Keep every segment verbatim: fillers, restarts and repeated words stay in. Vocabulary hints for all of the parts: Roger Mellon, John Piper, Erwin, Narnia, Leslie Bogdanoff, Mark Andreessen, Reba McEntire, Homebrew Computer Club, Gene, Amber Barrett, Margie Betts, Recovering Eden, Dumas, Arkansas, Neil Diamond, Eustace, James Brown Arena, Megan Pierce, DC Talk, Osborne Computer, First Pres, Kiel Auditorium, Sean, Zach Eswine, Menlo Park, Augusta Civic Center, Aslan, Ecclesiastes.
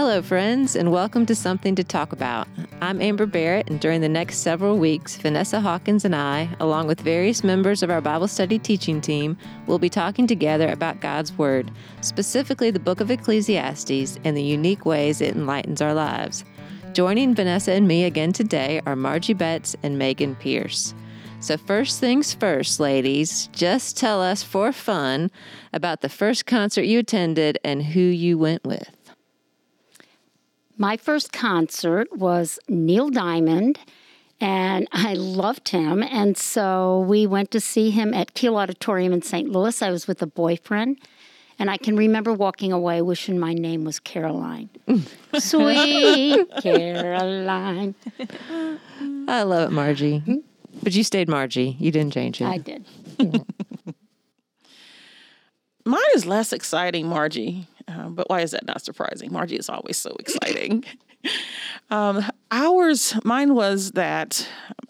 Hello, friends, and welcome to Something to Talk About. I'm Amber Barrett, and during the next several weeks, Vanessa Hawkins and I, along with various members of our Bible study teaching team, will be talking together about God's Word, specifically the book of Ecclesiastes and the unique ways it enlightens our lives. Joining Vanessa and me again today are Margie Betts and Megan Pierce. So first things first, ladies, just tell us for fun about the first concert you attended and who you went with. My first concert was Neil Diamond, and I loved him. And so we went to see him at Kiel Auditorium in Saint Louis. I was with a boyfriend, and I can remember walking away wishing my name was Caroline. Sweet Caroline. I love it, Margie. Mm-hmm. But you stayed Margie. You didn't change it. I did. Mine is less exciting, Margie. Uh, but why is that not surprising? Margie is always so exciting. um, ours, mine was that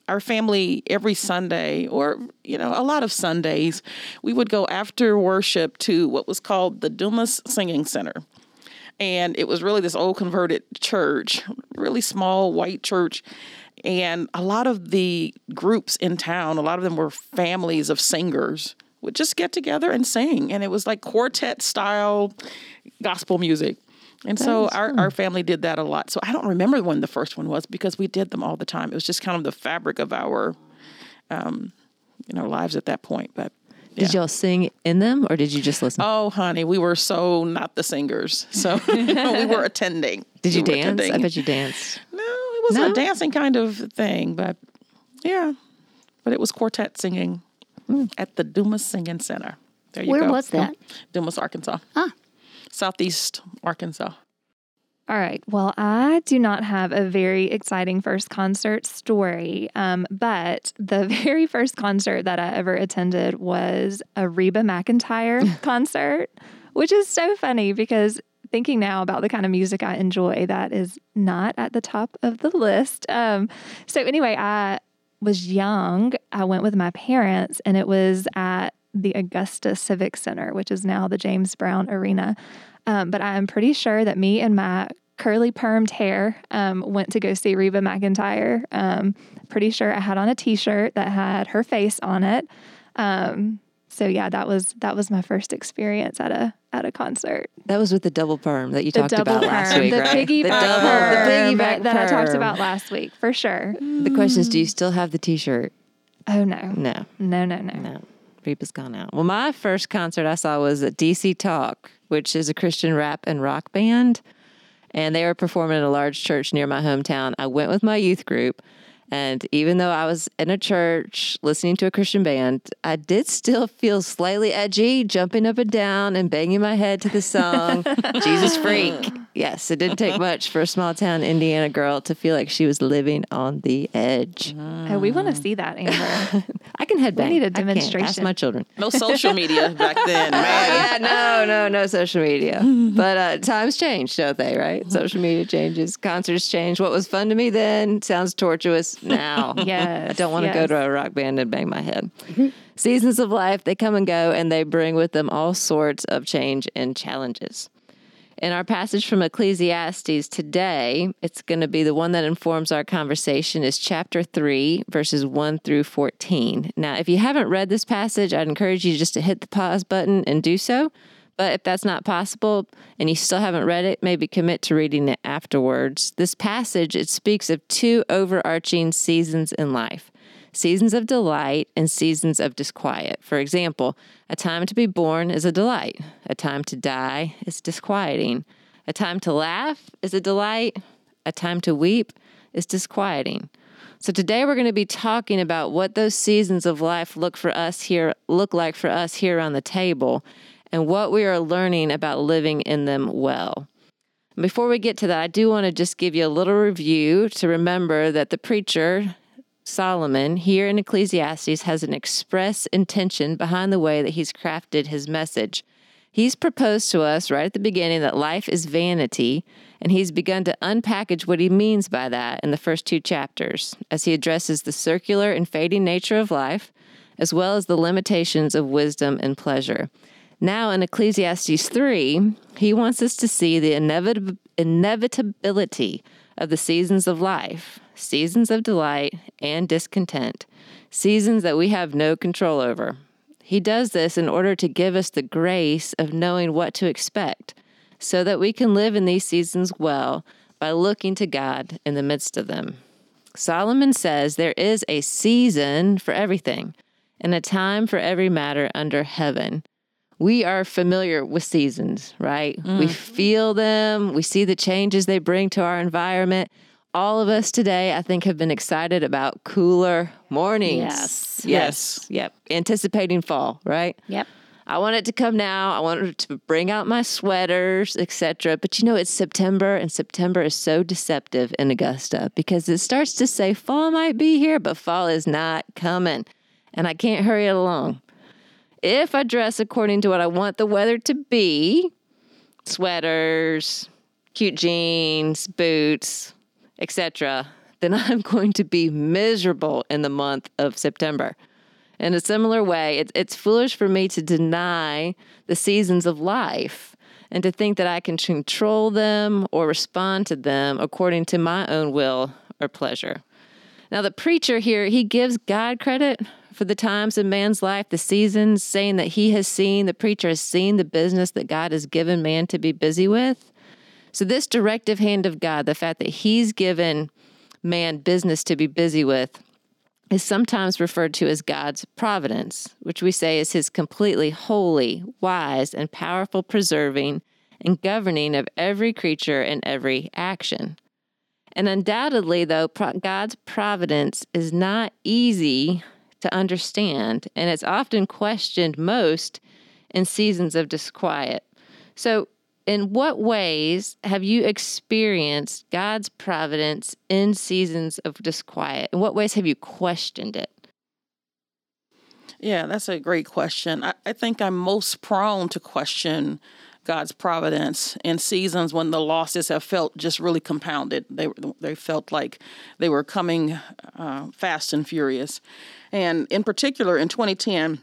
our family every Sunday, or, you know, a lot of Sundays, we would go after worship to what was called the Dumas Singing Center. And it was really this old converted church, really small white church. And a lot of the groups in town, a lot of them were families of singers, would just get together and sing. And it was like quartet style gospel music. And that so our, our family did that a lot. So I don't remember when the first one was because we did them all the time. It was just kind of the fabric of our, um, you know, lives at that point. But yeah. Did y'all sing in them or did you just listen? Oh, honey, we were so not the singers. So we were attending. Did you we dance? Attending. I bet you danced. No, it was no? a dancing kind of thing. But yeah, but it was quartet singing. At the Dumas Singing Center. There you Where go. Where was that? Dumas, Arkansas. Ah. Southeast Arkansas. All right. Well, I do not have a very exciting first concert story, um, but the very first concert that I ever attended was a Reba McEntire concert, which is so funny because thinking now about the kind of music I enjoy, that is not at the top of the list. Um, so anyway, I... was young, I went with my parents, and it was at the Augusta Civic Center, which is now the James Brown Arena. Um, but I'm pretty sure that me and my curly permed hair um, went to go see Reba McEntire. Um, pretty sure I had on a T-shirt that had her face on it. Um, so yeah, that was that was my first experience at a at a concert. That was with the double perm that you the talked about perm, last week, the right? Piggy the back double perm, the piggy back that perm. I talked about last week, for sure. The question is, do you still have the T-shirt? Oh, no. No. No, no, no. No. Reba's gone out. Well, my first concert I saw was at D C Talk, which is a Christian rap and rock band, and they were performing at a large church near my hometown. I went with my youth group, and even though I was in a church listening to a Christian band, I did still feel slightly edgy, jumping up and down and banging my head to the song, Jesus Freak. Yes, it didn't take much for a small town Indiana girl to feel like she was living on the edge. Oh, we want to see that, Amber. I can headbang. We need a demonstration. Ask my children. No social media back then, man. Oh, yeah, no, no, no social media. But uh, times change, don't they, right? Social media changes. Concerts change. What was fun to me then sounds tortuous now. Yes, I don't want to yes. go to a rock band and bang my head. Mm-hmm. Seasons of life, they come and go, and they bring with them all sorts of change and challenges. In our passage from Ecclesiastes today, it's going to be the one that informs our conversation is chapter three, verses one through fourteen. Now, if you haven't read this passage, I'd encourage you just to hit the pause button and do so. But if that's not possible and you still haven't read it, maybe commit to reading it afterwards. This passage, it speaks of two overarching seasons in life, seasons of delight and seasons of disquiet. For example, a time to be born is a delight. A time to die is disquieting. A time to laugh is a delight. A time to weep is disquieting. So today we're going to be talking about what those seasons of life look for us here, look like for us here on the table, and what we are learning about living in them well. Before we get to that, I do want to just give you a little review to remember that the preacher, Solomon, here in Ecclesiastes, has an express intention behind the way that he's crafted his message. He's proposed to us right at the beginning that life is vanity, and he's begun to unpackage what he means by that in the first two chapters, as he addresses the circular and fading nature of life, as well as the limitations of wisdom and pleasure. Now in Ecclesiastes three, he wants us to see the inevitability of the seasons of life, seasons of delight and discontent, seasons that we have no control over. He does this in order to give us the grace of knowing what to expect so that we can live in these seasons well by looking to God in the midst of them. Solomon says there is a season for everything and a time for every matter under heaven. We are familiar with seasons, right? Mm. We feel them. We see the changes they bring to our environment. All of us today, I think, have been excited about cooler mornings. Yes. Yes. Yep. Anticipating fall, right? Yep. I want it to come now. I want it to bring out my sweaters, et cetera. But you know, it's September, and September is so deceptive in Augusta because it starts to say fall might be here, but fall is not coming, and I can't hurry it along. If I dress according to what I want the weather to be, sweaters, cute jeans, boots, et cetera, then I'm going to be miserable in the month of September. In a similar way, it's, it's foolish for me to deny the seasons of life and to think that I can control them or respond to them according to my own will or pleasure. Now, the preacher here, he gives God credit for the times in man's life, the seasons, saying that he has seen, the preacher has seen the business that God has given man to be busy with. So this directive hand of God, the fact that he's given man business to be busy with, is sometimes referred to as God's providence, which we say is his completely holy, wise, and powerful preserving and governing of every creature and every action. And undoubtedly, though, pro- God's providence is not easy to understand, and it's often questioned most in seasons of disquiet. So in what ways have you experienced God's providence in seasons of disquiet? In what ways have you questioned it? Yeah, that's a great question. I, I think I'm most prone to question God's providence in seasons when the losses have felt just really compounded. They they felt like they were coming uh, fast and furious. And in particular, in twenty ten,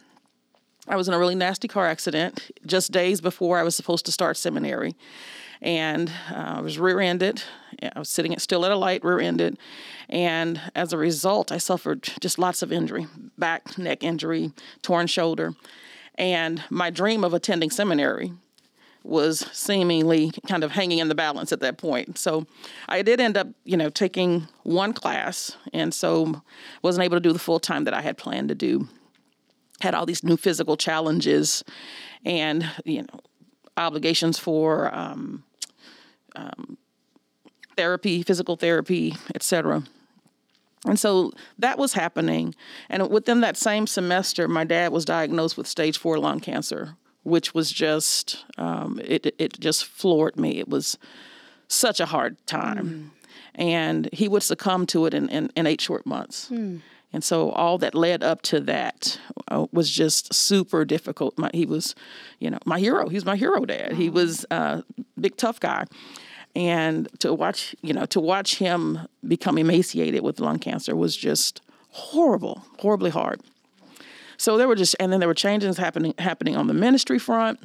I was in a really nasty car accident just days before I was supposed to start seminary. And uh, I was rear-ended. I was sitting at, still at a light, rear-ended. And as a result, I suffered just lots of injury, back, neck injury, torn shoulder. And my dream of attending seminary was seemingly kind of hanging in the balance at that point. So I did end up, you know, taking one class, and so wasn't able to do the full time that I had planned to do. Had all these new physical challenges and, you know, obligations for um, um, therapy, physical therapy, et cetera. And so that was happening. And within that same semester, my dad was diagnosed with stage four lung cancer, which was just, um, it it just floored me. It was such a hard time. Mm. And he would succumb to it in, in, in eight short months. Mm. And so all that led up to that uh, was just super difficult. My, he was, you know, my hero. He was my hero dad. He was a uh, big, tough guy. And to watch, you know, to watch him become emaciated with lung cancer was just horrible, horribly hard. So there were just, and then there were changes happening happening on the ministry front.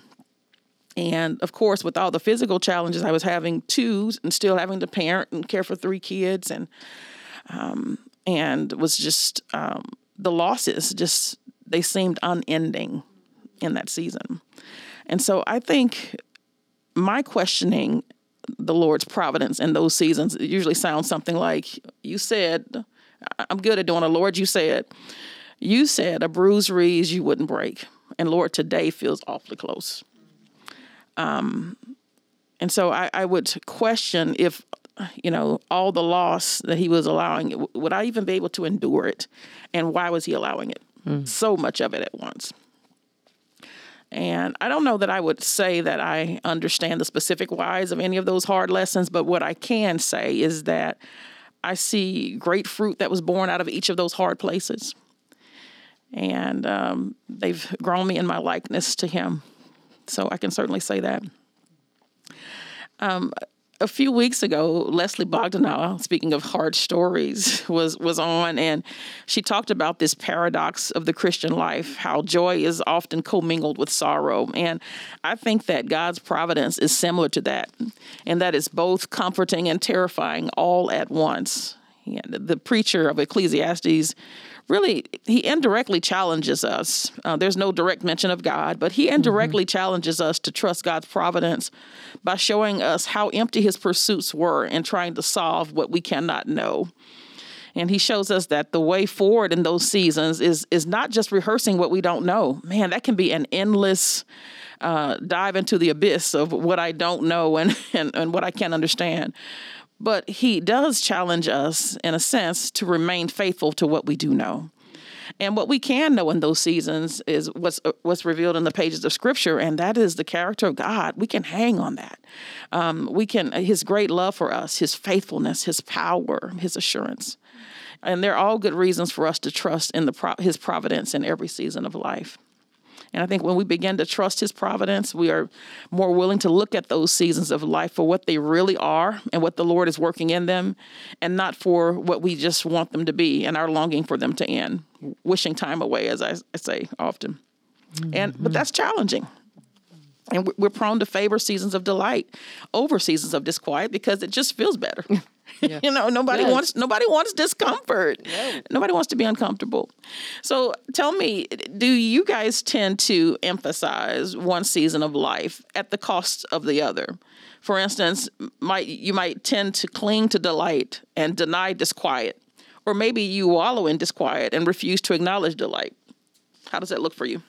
And of course, with all the physical challenges, I was having two and still having to parent and care for three kids, and um, and was just, um, the losses just, they seemed unending in that season. And so I think my questioning the Lord's providence in those seasons, it usually sounds something like, you said, I'm good at doing it, Lord, you said, You said a bruised reeds you wouldn't break. And Lord, today feels awfully close. Um, and so I, I would question if, you know, all the loss that he was allowing, would I even be able to endure it? And why was he allowing it? Mm. So much of it at once. And I don't know that I would say that I understand the specific whys of any of those hard lessons. But what I can say is that I see great fruit that was born out of each of those hard places. And um, they've grown me in my likeness to him. So I can certainly say that. Um, a few weeks ago, Leslie Bogdanoff, speaking of hard stories, was, was on, and she talked about this paradox of the Christian life, how joy is often commingled with sorrow. And I think that God's providence is similar to that, and that is both comforting and terrifying all at once. Yeah, the preacher of Ecclesiastes, really, he indirectly challenges us. Uh, there's no direct mention of God, but he indirectly mm-hmm. challenges us to trust God's providence by showing us how empty his pursuits were in trying to solve what we cannot know. And he shows us that the way forward in those seasons is is not just rehearsing what we don't know. Man, that can be an endless uh, dive into the abyss of what I don't know and, and, and what I can't understand. But he does challenge us, in a sense, to remain faithful to what we do know. And what we can know in those seasons is what's what's revealed in the pages of Scripture, and that is the character of God. We can hang on that. Um, we can, his great love for us, his faithfulness, his power, his assurance. And they're all good reasons for us to trust in the pro- his providence in every season of life. And I think when we begin to trust his providence, we are more willing to look at those seasons of life for what they really are and what the Lord is working in them, and not for what we just want them to be and our longing for them to end, wishing time away, as I say often. Mm-hmm. And but that's challenging. And we're prone to favor seasons of delight over seasons of disquiet because it just feels better. Yeah. You know, nobody yes. wants nobody wants discomfort. No. Nobody wants to be uncomfortable. So tell me, do you guys tend to emphasize one season of life at the cost of the other? For instance, might you might tend to cling to delight and deny disquiet, or maybe you wallow in disquiet and refuse to acknowledge delight. How does that look for you?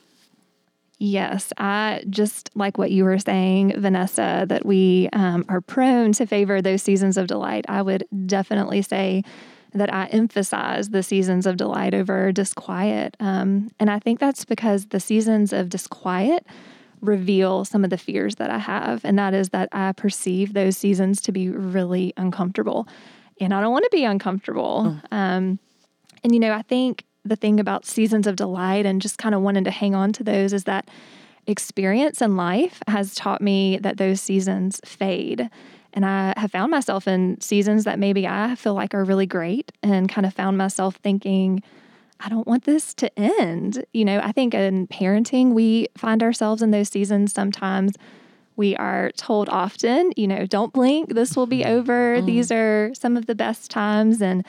Yes, I just like what you were saying, Vanessa, that we um, are prone to favor those seasons of delight. I would definitely say that I emphasize the seasons of delight over disquiet. Um, and I think that's because the seasons of disquiet reveal some of the fears that I have. And that is that I perceive those seasons to be really uncomfortable. And I don't want to be uncomfortable. Mm. Um, and, you know, I think the thing about seasons of delight and just kind of wanting to hang on to those is that experience in life has taught me that those seasons fade. And I have found myself in seasons that maybe I feel like are really great, and kind of found myself thinking, I don't want this to end. You know, I think in parenting, we find ourselves in those seasons sometimes. We are told often, you know, don't blink, this will be over. Mm. These are some of the best times. And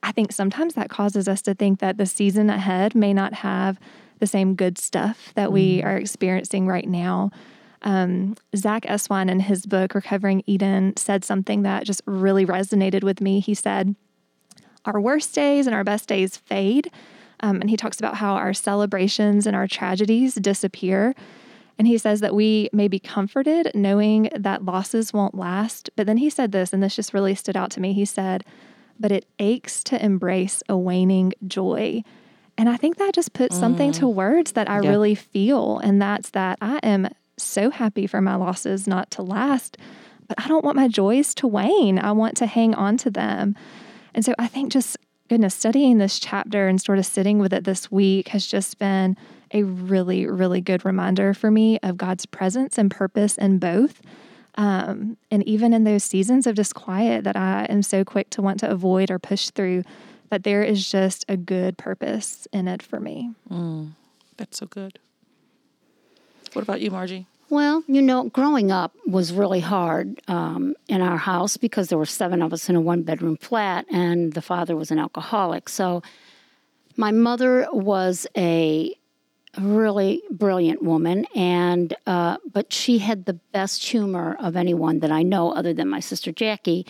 I think sometimes that causes us to think that the season ahead may not have the same good stuff that we are experiencing right now. Um, Zach Eswine, in his book, Recovering Eden, said something that just really resonated with me. He said, our worst days and our best days fade. Um, and he talks about how our celebrations and our tragedies disappear. And he says that we may be comforted knowing that losses won't last. But then he said this, and this just really stood out to me. He said, but it aches to embrace a waning joy. And I think that just puts mm. something to words that I yeah. really feel. And that's that I am so happy for my losses not to last, but I don't want my joys to wane. I want to hang on to them. And so I think just, goodness, studying this chapter and sort of sitting with it this week has just been a really, really good reminder for me of God's presence and purpose in both. Um, and even in those seasons of disquiet that I am so quick to want to avoid or push through, that there is just a good purpose in it for me. Mm, that's so good. What about you, Margie? Well, you know, growing up was really hard um, in our house because there were seven of us in a one-bedroom flat, and the father was an alcoholic. So my mother was a really brilliant woman, and uh, but she had the best humor of anyone that I know other than my sister Jackie.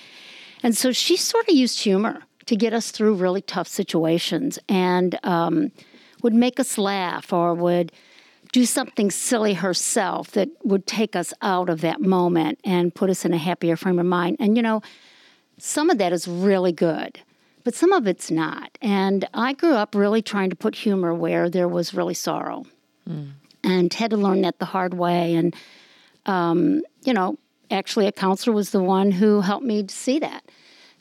And so she sort of used humor to get us through really tough situations, and um, would make us laugh or would do something silly herself that would take us out of that moment and put us in a happier frame of mind. And, you know, some of that is really good, but some of it's not. And I grew up really trying to put humor where there was really sorrow mm. and had to learn that the hard way. And, um, you know, actually a counselor was the one who helped me to see that,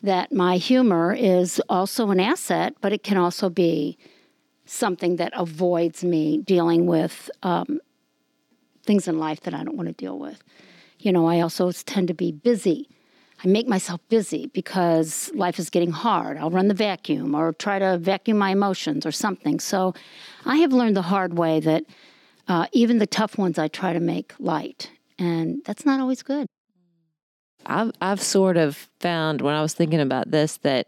that my humor is also an asset, but it can also be something that avoids me dealing with um, things in life that I don't want to deal with. You know, I also tend to be busy. I make myself busy because life is getting hard. I'll run the vacuum or try to vacuum my emotions or something. So I have learned the hard way that uh, even the tough ones I try to make light, and that's not always good. I've, I've sort of found when I was thinking about this that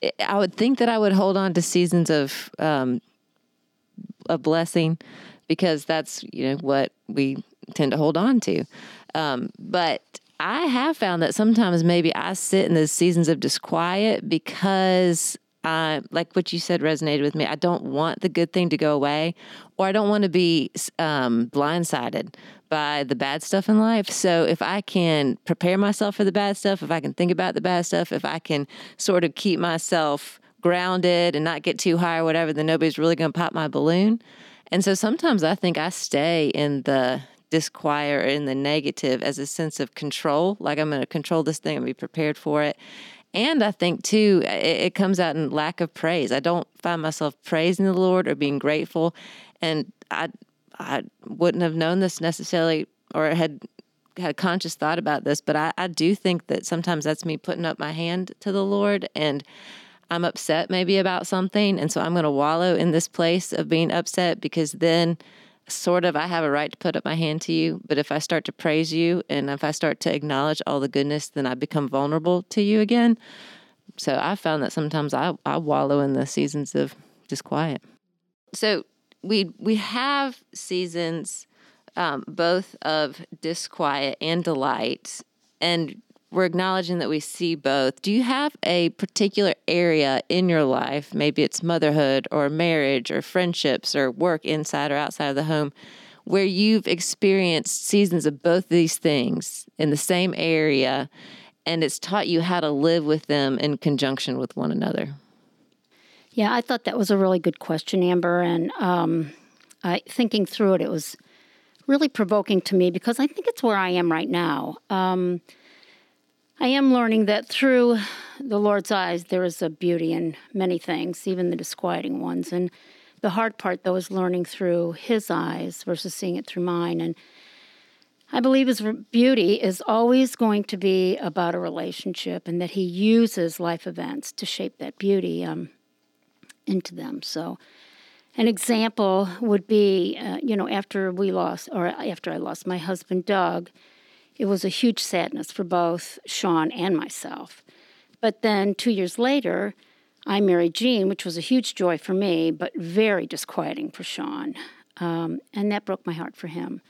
it, I would think that I would hold on to seasons of um, a blessing because that's, you know, what we tend to hold on to. Um, but I have found that sometimes maybe I sit in those seasons of disquiet because, I, like what you said resonated with me, I don't want the good thing to go away, or I don't want to be um, blindsided by the bad stuff in life. So if I can prepare myself for the bad stuff, if I can think about the bad stuff, if I can sort of keep myself grounded and not get too high or whatever, then nobody's really going to pop my balloon. And so sometimes I think I stay in the disquiet or in the negative as a sense of control, like I'm going to control this thing and be prepared for it. And I think, too, it, it comes out in lack of praise. I don't find myself praising the Lord or being grateful. And I I wouldn't have known this necessarily or had had a conscious thought about this, but I, I do think that sometimes that's me putting up my hand to the Lord, and I'm upset maybe about something, and so I'm going to wallow in this place of being upset because then sort of I have a right to put up my hand to you, but if I start to praise you and if I start to acknowledge all the goodness, then I become vulnerable to you again. So I found that sometimes I, I wallow in the seasons of disquiet. So we we have seasons um, both of disquiet and delight, and we're acknowledging that we see both. Do you have a particular area in your life, maybe it's motherhood or marriage or friendships or work inside or outside of the home, where you've experienced seasons of both these things in the same area, and it's taught you how to live with them in conjunction with one another? Yeah, I thought that was a really good question, Amber. And um, I, thinking through it, it was really provoking to me because I think it's where I am right now. Um, I am learning that through the Lord's eyes, there is a beauty in many things, even the disquieting ones. And the hard part, though, is learning through His eyes versus seeing it through mine. And I believe His beauty is always going to be about a relationship, and that He uses life events to shape that beauty Um into them. So an example would be, uh, you know, after we lost, or after I lost my husband, Doug, it was a huge sadness for both Sean and myself. But then two years later, I married Gene, which was a huge joy for me, but very disquieting for Sean. Um, and that broke my heart for him.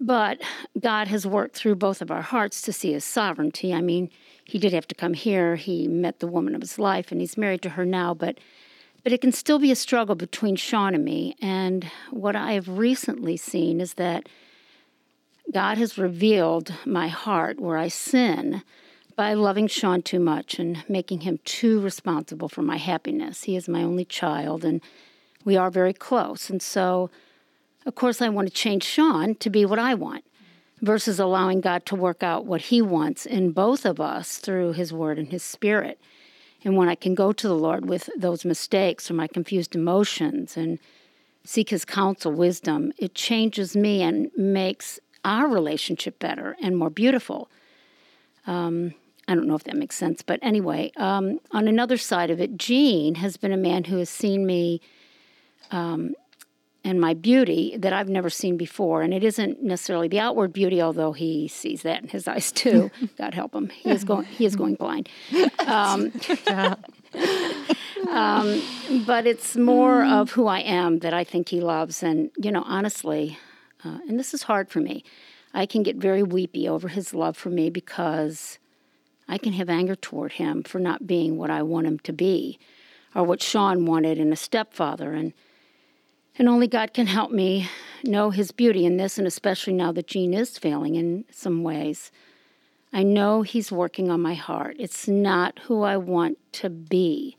But God has worked through both of our hearts to see His sovereignty. I mean, He did have to come here. He met the woman of his life, and he's married to her now, but But it can still be a struggle between Sean and me. And what I have recently seen is that God has revealed my heart where I sin by loving Sean too much and making him too responsible for my happiness. He is my only child, and we are very close. And so, of course, I want to change Sean to be what I want versus allowing God to work out what He wants in both of us through His Word and His Spirit. And when I can go to the Lord with those mistakes or my confused emotions and seek His counsel, wisdom, it changes me and makes our relationship better and more beautiful. Um, I don't know if that makes sense, but anyway, um, on another side of it, Gene has been a man who has seen me um, and my beauty that I've never seen before. And it isn't necessarily the outward beauty, although he sees that in his eyes too. God help him. He is going, he is going blind. Um, um, but it's more of who I am that I think he loves. And, you know, honestly, uh, and this is hard for me, I can get very weepy over his love for me because I can have anger toward him for not being what I want him to be or what Sean wanted in a stepfather. And And only God can help me know His beauty in this, and especially now that Gene is failing in some ways. I know He's working on my heart. It's not who I want to be,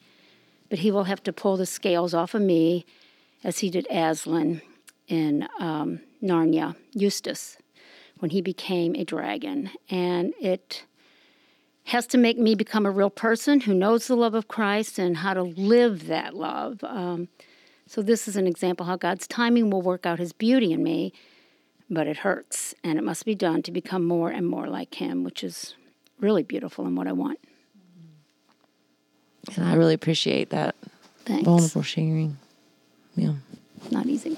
but He will have to pull the scales off of me as He did Aslan in um, Narnia, Eustace, when he became a dragon. And it has to make me become a real person who knows the love of Christ and how to live that love. Um So this is an example how God's timing will work out His beauty in me, but it hurts, and it must be done to become more and more like Him, which is really beautiful in what I want. And I really appreciate that. Thanks. Vulnerable sharing. Yeah. Not easy.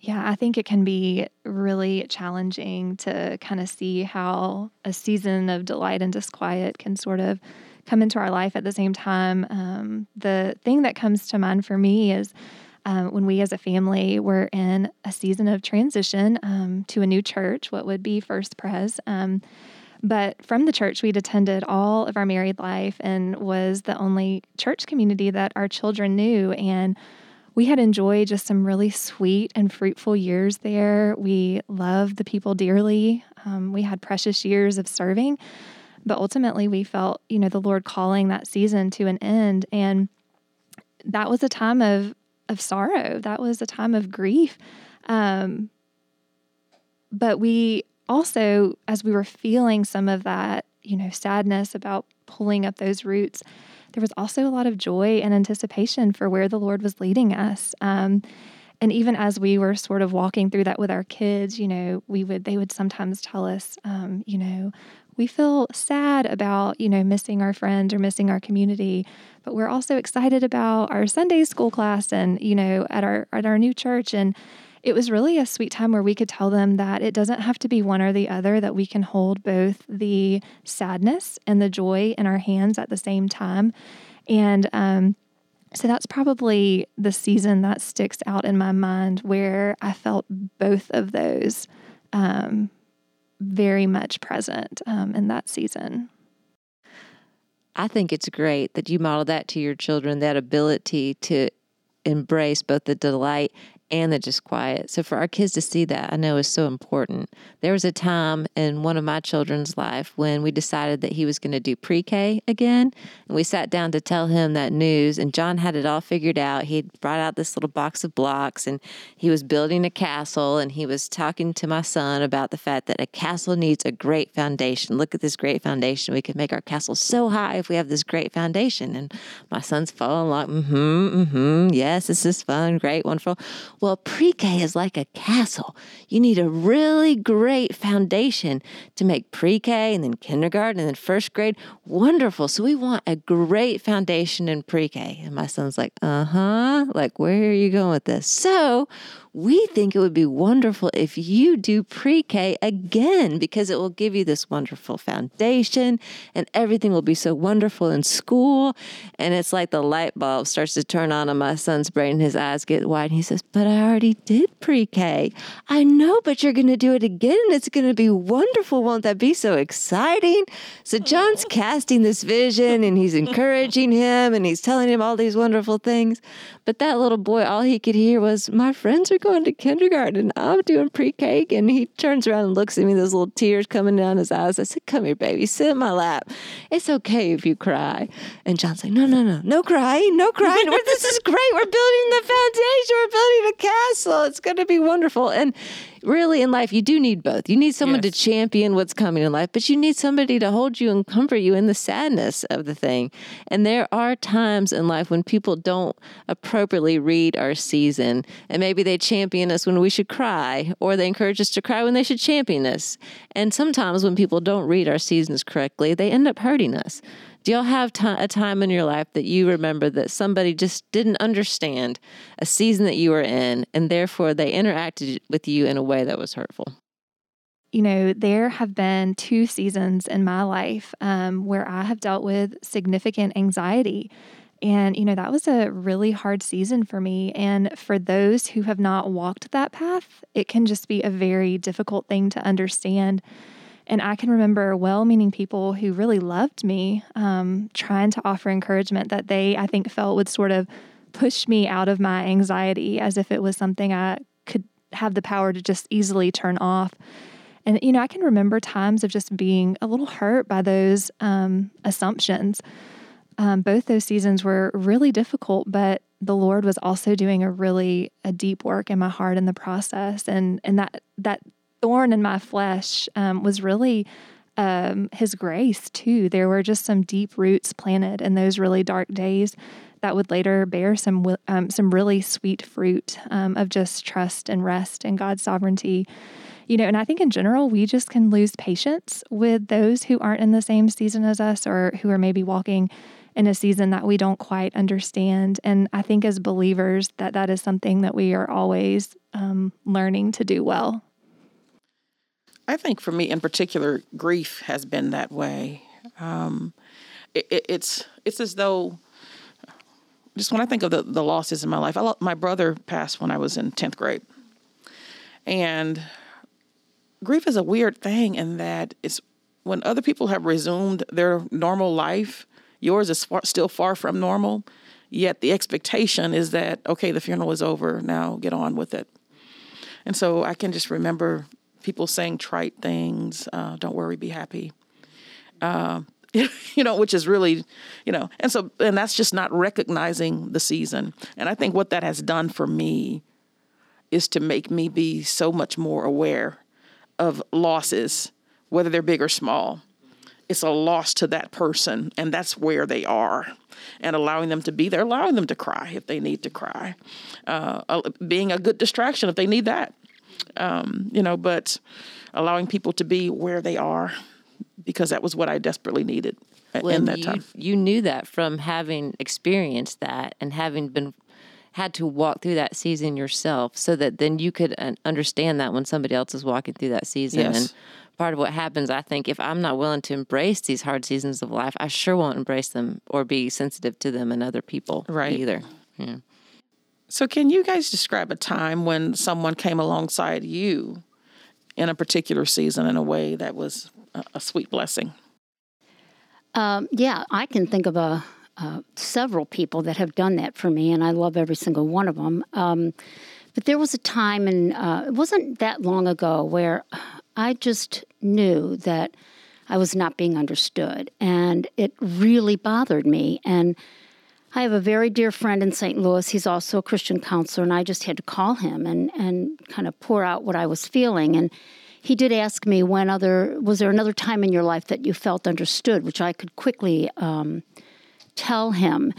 Yeah, I think it can be really challenging to kind of see how a season of delight and disquiet can sort of come into our life at the same time. Um, the thing that comes to mind for me is um, when we as a family were in a season of transition um, to a new church, what would be First Pres. Um, but from the church, we'd attended all of our married life and was the only church community that our children knew. And we had enjoyed just some really sweet and fruitful years there. We loved the people dearly. Um, we had precious years of serving, but ultimately we felt, you know, the Lord calling that season to an end. And that was a time of, of sorrow. That was a time of grief. Um, but we also, as we were feeling some of that, you know, sadness about pulling up those roots, there was also a lot of joy and anticipation for where the Lord was leading us. Um, and even as we were sort of walking through that with our kids, you know, we would, they would sometimes tell us, um, you know, we feel sad about, you know, missing our friend or missing our community, but we're also excited about our Sunday school class and, you know, at our, at our new church. And it was really a sweet time where we could tell them that it doesn't have to be one or the other, that we can hold both the sadness and the joy in our hands at the same time. And um, so that's probably the season that sticks out in my mind where I felt both of those um, very much present um, in that season. I think it's great that you model that to your children, that ability to embrace both the delight and the disquiet. So for our kids to see that, I know is so important. There was a time in one of my children's life when we decided that he was going to do pre-K again. And we sat down to tell him that news, and John had it all figured out. He'd brought out this little box of blocks, and he was building a castle, and he was talking to my son about the fact that a castle needs a great foundation. Look at this great foundation. We could make our castle so high if we have this great foundation. And my son's falling like, mm-hmm, mm-hmm, yes, this is fun, great, wonderful. Well, pre-K is like a castle. You need a really great foundation to make pre-K and then kindergarten and then first grade wonderful. So we want a great foundation in pre-K. And my son's like, uh-huh, like, where are you going with this? So we think it would be wonderful if you do pre-K again, because it will give you this wonderful foundation and everything will be so wonderful in school. And it's like the light bulb starts to turn on in my son's brain and his eyes get wide. And he says, but I already did pre-K. I know, but you're going to do it again and it's going to be wonderful. Won't that be so exciting? So John's casting this vision and he's encouraging him and he's telling him all these wonderful things. But that little boy, all he could hear was, my friends are going to kindergarten. I'm doing pre-K. And he turns around and looks at me, those little tears coming down his eyes. I said, come here, baby, sit in my lap. It's okay if you cry. And John's like, no, no, no, no crying, no crying. This is great. We're building the foundation. We're building a castle. It's going to be wonderful. And really in life, you do need both. You need someone yes. to champion what's coming in life, but you need somebody to hold you and comfort you in the sadness of the thing. And there are times in life when people don't appropriately read our season. And maybe they champion us when we should cry, or they encourage us to cry when they should champion us. And sometimes when people don't read our seasons correctly, they end up hurting us. Do y'all have t- a time in your life that you remember that somebody just didn't understand a season that you were in, and therefore they interacted with you in a way that was hurtful? You know, there have been two seasons in my life um, where I have dealt with significant anxiety. And, you know, that was a really hard season for me. And for those who have not walked that path, it can just be a very difficult thing to understand. And I can remember well-meaning people who really loved me um, trying to offer encouragement that they, I think, felt would sort of push me out of my anxiety as if it was something I could have the power to just easily turn off. And, you know, I can remember times of just being a little hurt by those um, assumptions. Um, both those seasons were really difficult, but the Lord was also doing a really a deep work in my heart in the process. And and that that thorn in my flesh um, was really um, His grace, too. There were just some deep roots planted in those really dark days that would later bear some um, some really sweet fruit um, of just trust and rest in God's sovereignty. You know, and I think in general, we just can lose patience with those who aren't in the same season as us or who are maybe walking in a season that we don't quite understand. And I think as believers, that that is something that we are always um, learning to do well. I think for me in particular, grief has been that way. Um, it, it, it's it's as though, just when I think of the, the losses in my life, I lo- my brother passed when I was in tenth grade. And grief is a weird thing in that it's when other people have resumed their normal life, yours is far, still far from normal, yet the expectation is that, okay, the funeral is over, now get on with it. And so I can just remember people saying trite things, uh, don't worry, be happy. Uh, you know, which is really, you know, and so, and that's just not recognizing the season. And I think what that has done for me is to make me be so much more aware of losses, whether they're big or small. It's a loss to that person, and that's where they are, and allowing them to be there, allowing them to cry if they need to cry, uh, being a good distraction if they need that, um, you know, but allowing people to be where they are, because that was what I desperately needed well, in that you, time. You knew that from having experienced that and having been had to walk through that season yourself, so that then you could understand that when somebody else is walking through that season. Yes. And part of what happens, I think, if I'm not willing to embrace these hard seasons of life, I sure won't embrace them or be sensitive to them and other people right. either. Yeah. So can you guys describe a time when someone came alongside you in a particular season in a way that was a, a sweet blessing? Um, yeah, I can think of a Uh, several people that have done that for me, and I love every single one of them. Um, but there was a time, and uh, it wasn't that long ago, where I just knew that I was not being understood, and it really bothered me. And I have a very dear friend in Saint Louis. He's also a Christian counselor, and I just had to call him and, and kind of pour out what I was feeling. And he did ask me, when other was there another time in your life that you felt understood, which I could quickly Um, tell him.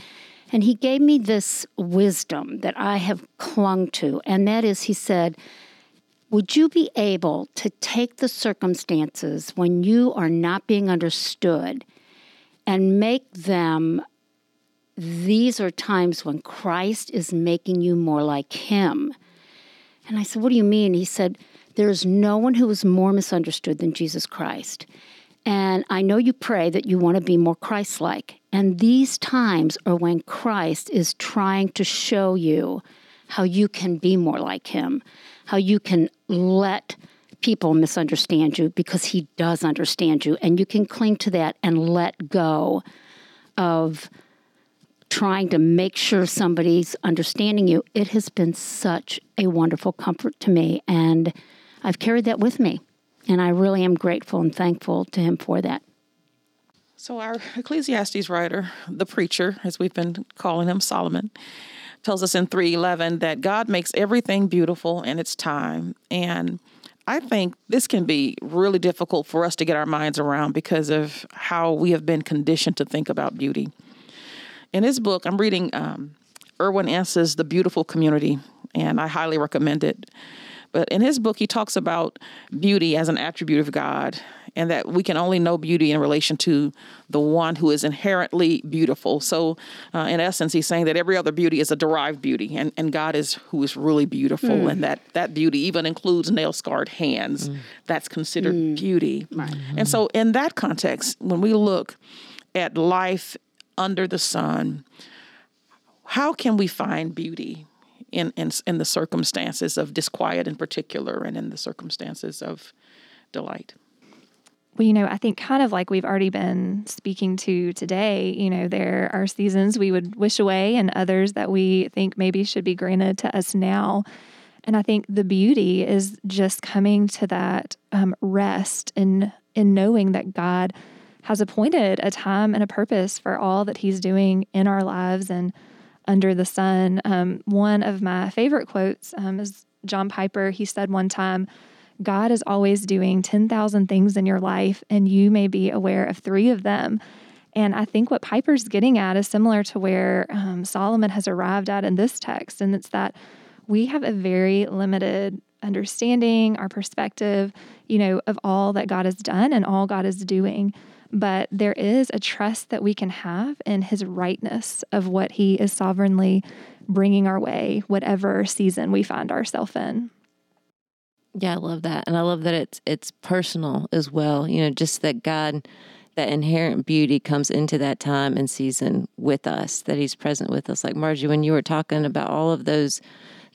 And he gave me this wisdom that I have clung to. And that is, he said, would you be able to take the circumstances when you are not being understood and make them, these are times when Christ is making you more like him? And I said, what do you mean? He said, there's no one who is more misunderstood than Jesus Christ. And I know you pray that you want to be more Christ-like. And these times are when Christ is trying to show you how you can be more like him, how you can let people misunderstand you, because he does understand you. And you can cling to that and let go of trying to make sure somebody's understanding you. It has been such a wonderful comfort to me, and I've carried that with me. And I really am grateful and thankful to him for that. So our Ecclesiastes writer, the preacher, as we've been calling him, Solomon, tells us in three eleven that God makes everything beautiful in its time. And I think this can be really difficult for us to get our minds around because of how we have been conditioned to think about beauty. In his book, I'm reading um, Erwin Ans's The Beautiful Community, and I highly recommend it. But in his book, he talks about beauty as an attribute of God, and that we can only know beauty in relation to the one who is inherently beautiful. So uh, in essence, he's saying that every other beauty is a derived beauty, and, and God is who is really beautiful. Mm. And that, that beauty even includes nail-scarred hands. Mm. That's considered mm. beauty. Right. Mm-hmm. And so in that context, when we look at life under the sun, how can we find beauty? In, in in the circumstances of disquiet in particular, and in the circumstances of delight? Well, you know, I think kind of like we've already been speaking to today, you know, there are seasons we would wish away and others that we think maybe should be granted to us now. And I think the beauty is just coming to that um, rest in, in knowing that God has appointed a time and a purpose for all that he's doing in our lives and under the sun. Um, one of my favorite quotes um, is John Piper. He said one time, God is always doing ten thousand things in your life, and you may be aware of three of them. And I think what Piper's getting at is similar to where um, Solomon has arrived at in this text, and it's that we have a very limited understanding, our perspective, you know, of all that God has done and all God is doing. But there is a trust that we can have in his rightness of what he is sovereignly bringing our way, whatever season we find ourselves in. Yeah, I love that. And I love that it's it's personal as well. You know, just that God, that inherent beauty comes into that time and season with us, that he's present with us. Like Margie, when you were talking about all of those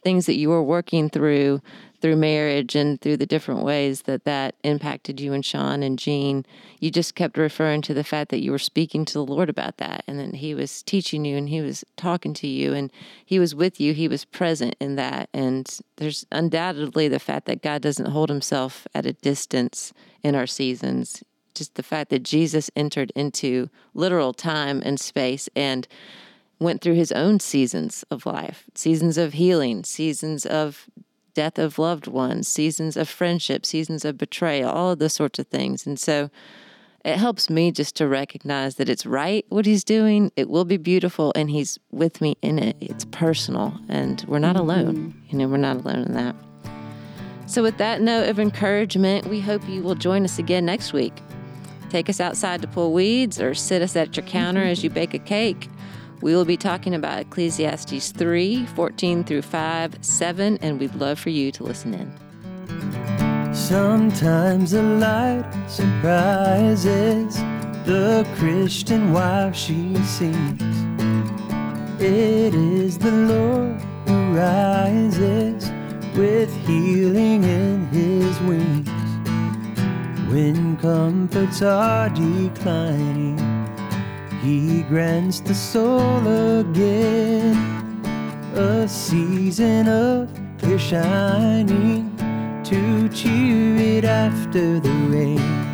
things that you were working through, through marriage and through the different ways that that impacted you and Sean and Gene, you just kept referring to the fact that you were speaking to the Lord about that. And then he was teaching you and he was talking to you and he was with you. He was present in that. And there's undoubtedly the fact that God doesn't hold himself at a distance in our seasons. Just the fact that Jesus entered into literal time and space and went through his own seasons of life, seasons of healing, seasons of death of loved ones, seasons of friendship, seasons of betrayal, all of those sorts of things. And so it helps me just to recognize that it's right what he's doing. It will be beautiful, and he's with me in it. It's personal, and we're not alone. You know, we're not alone in that. So with that note of encouragement, we hope you will join us again next week. Take us outside to pull weeds or sit us at your counter as you bake a cake. We will be talking about Ecclesiastes three, fourteen through five, seven, and we'd love for you to listen in. Sometimes a light surprises the Christian wife she sees. It is the Lord who rises with healing in his wings. When comforts are declining, he grants the soul again a season of clear shining to cheer it after the rain.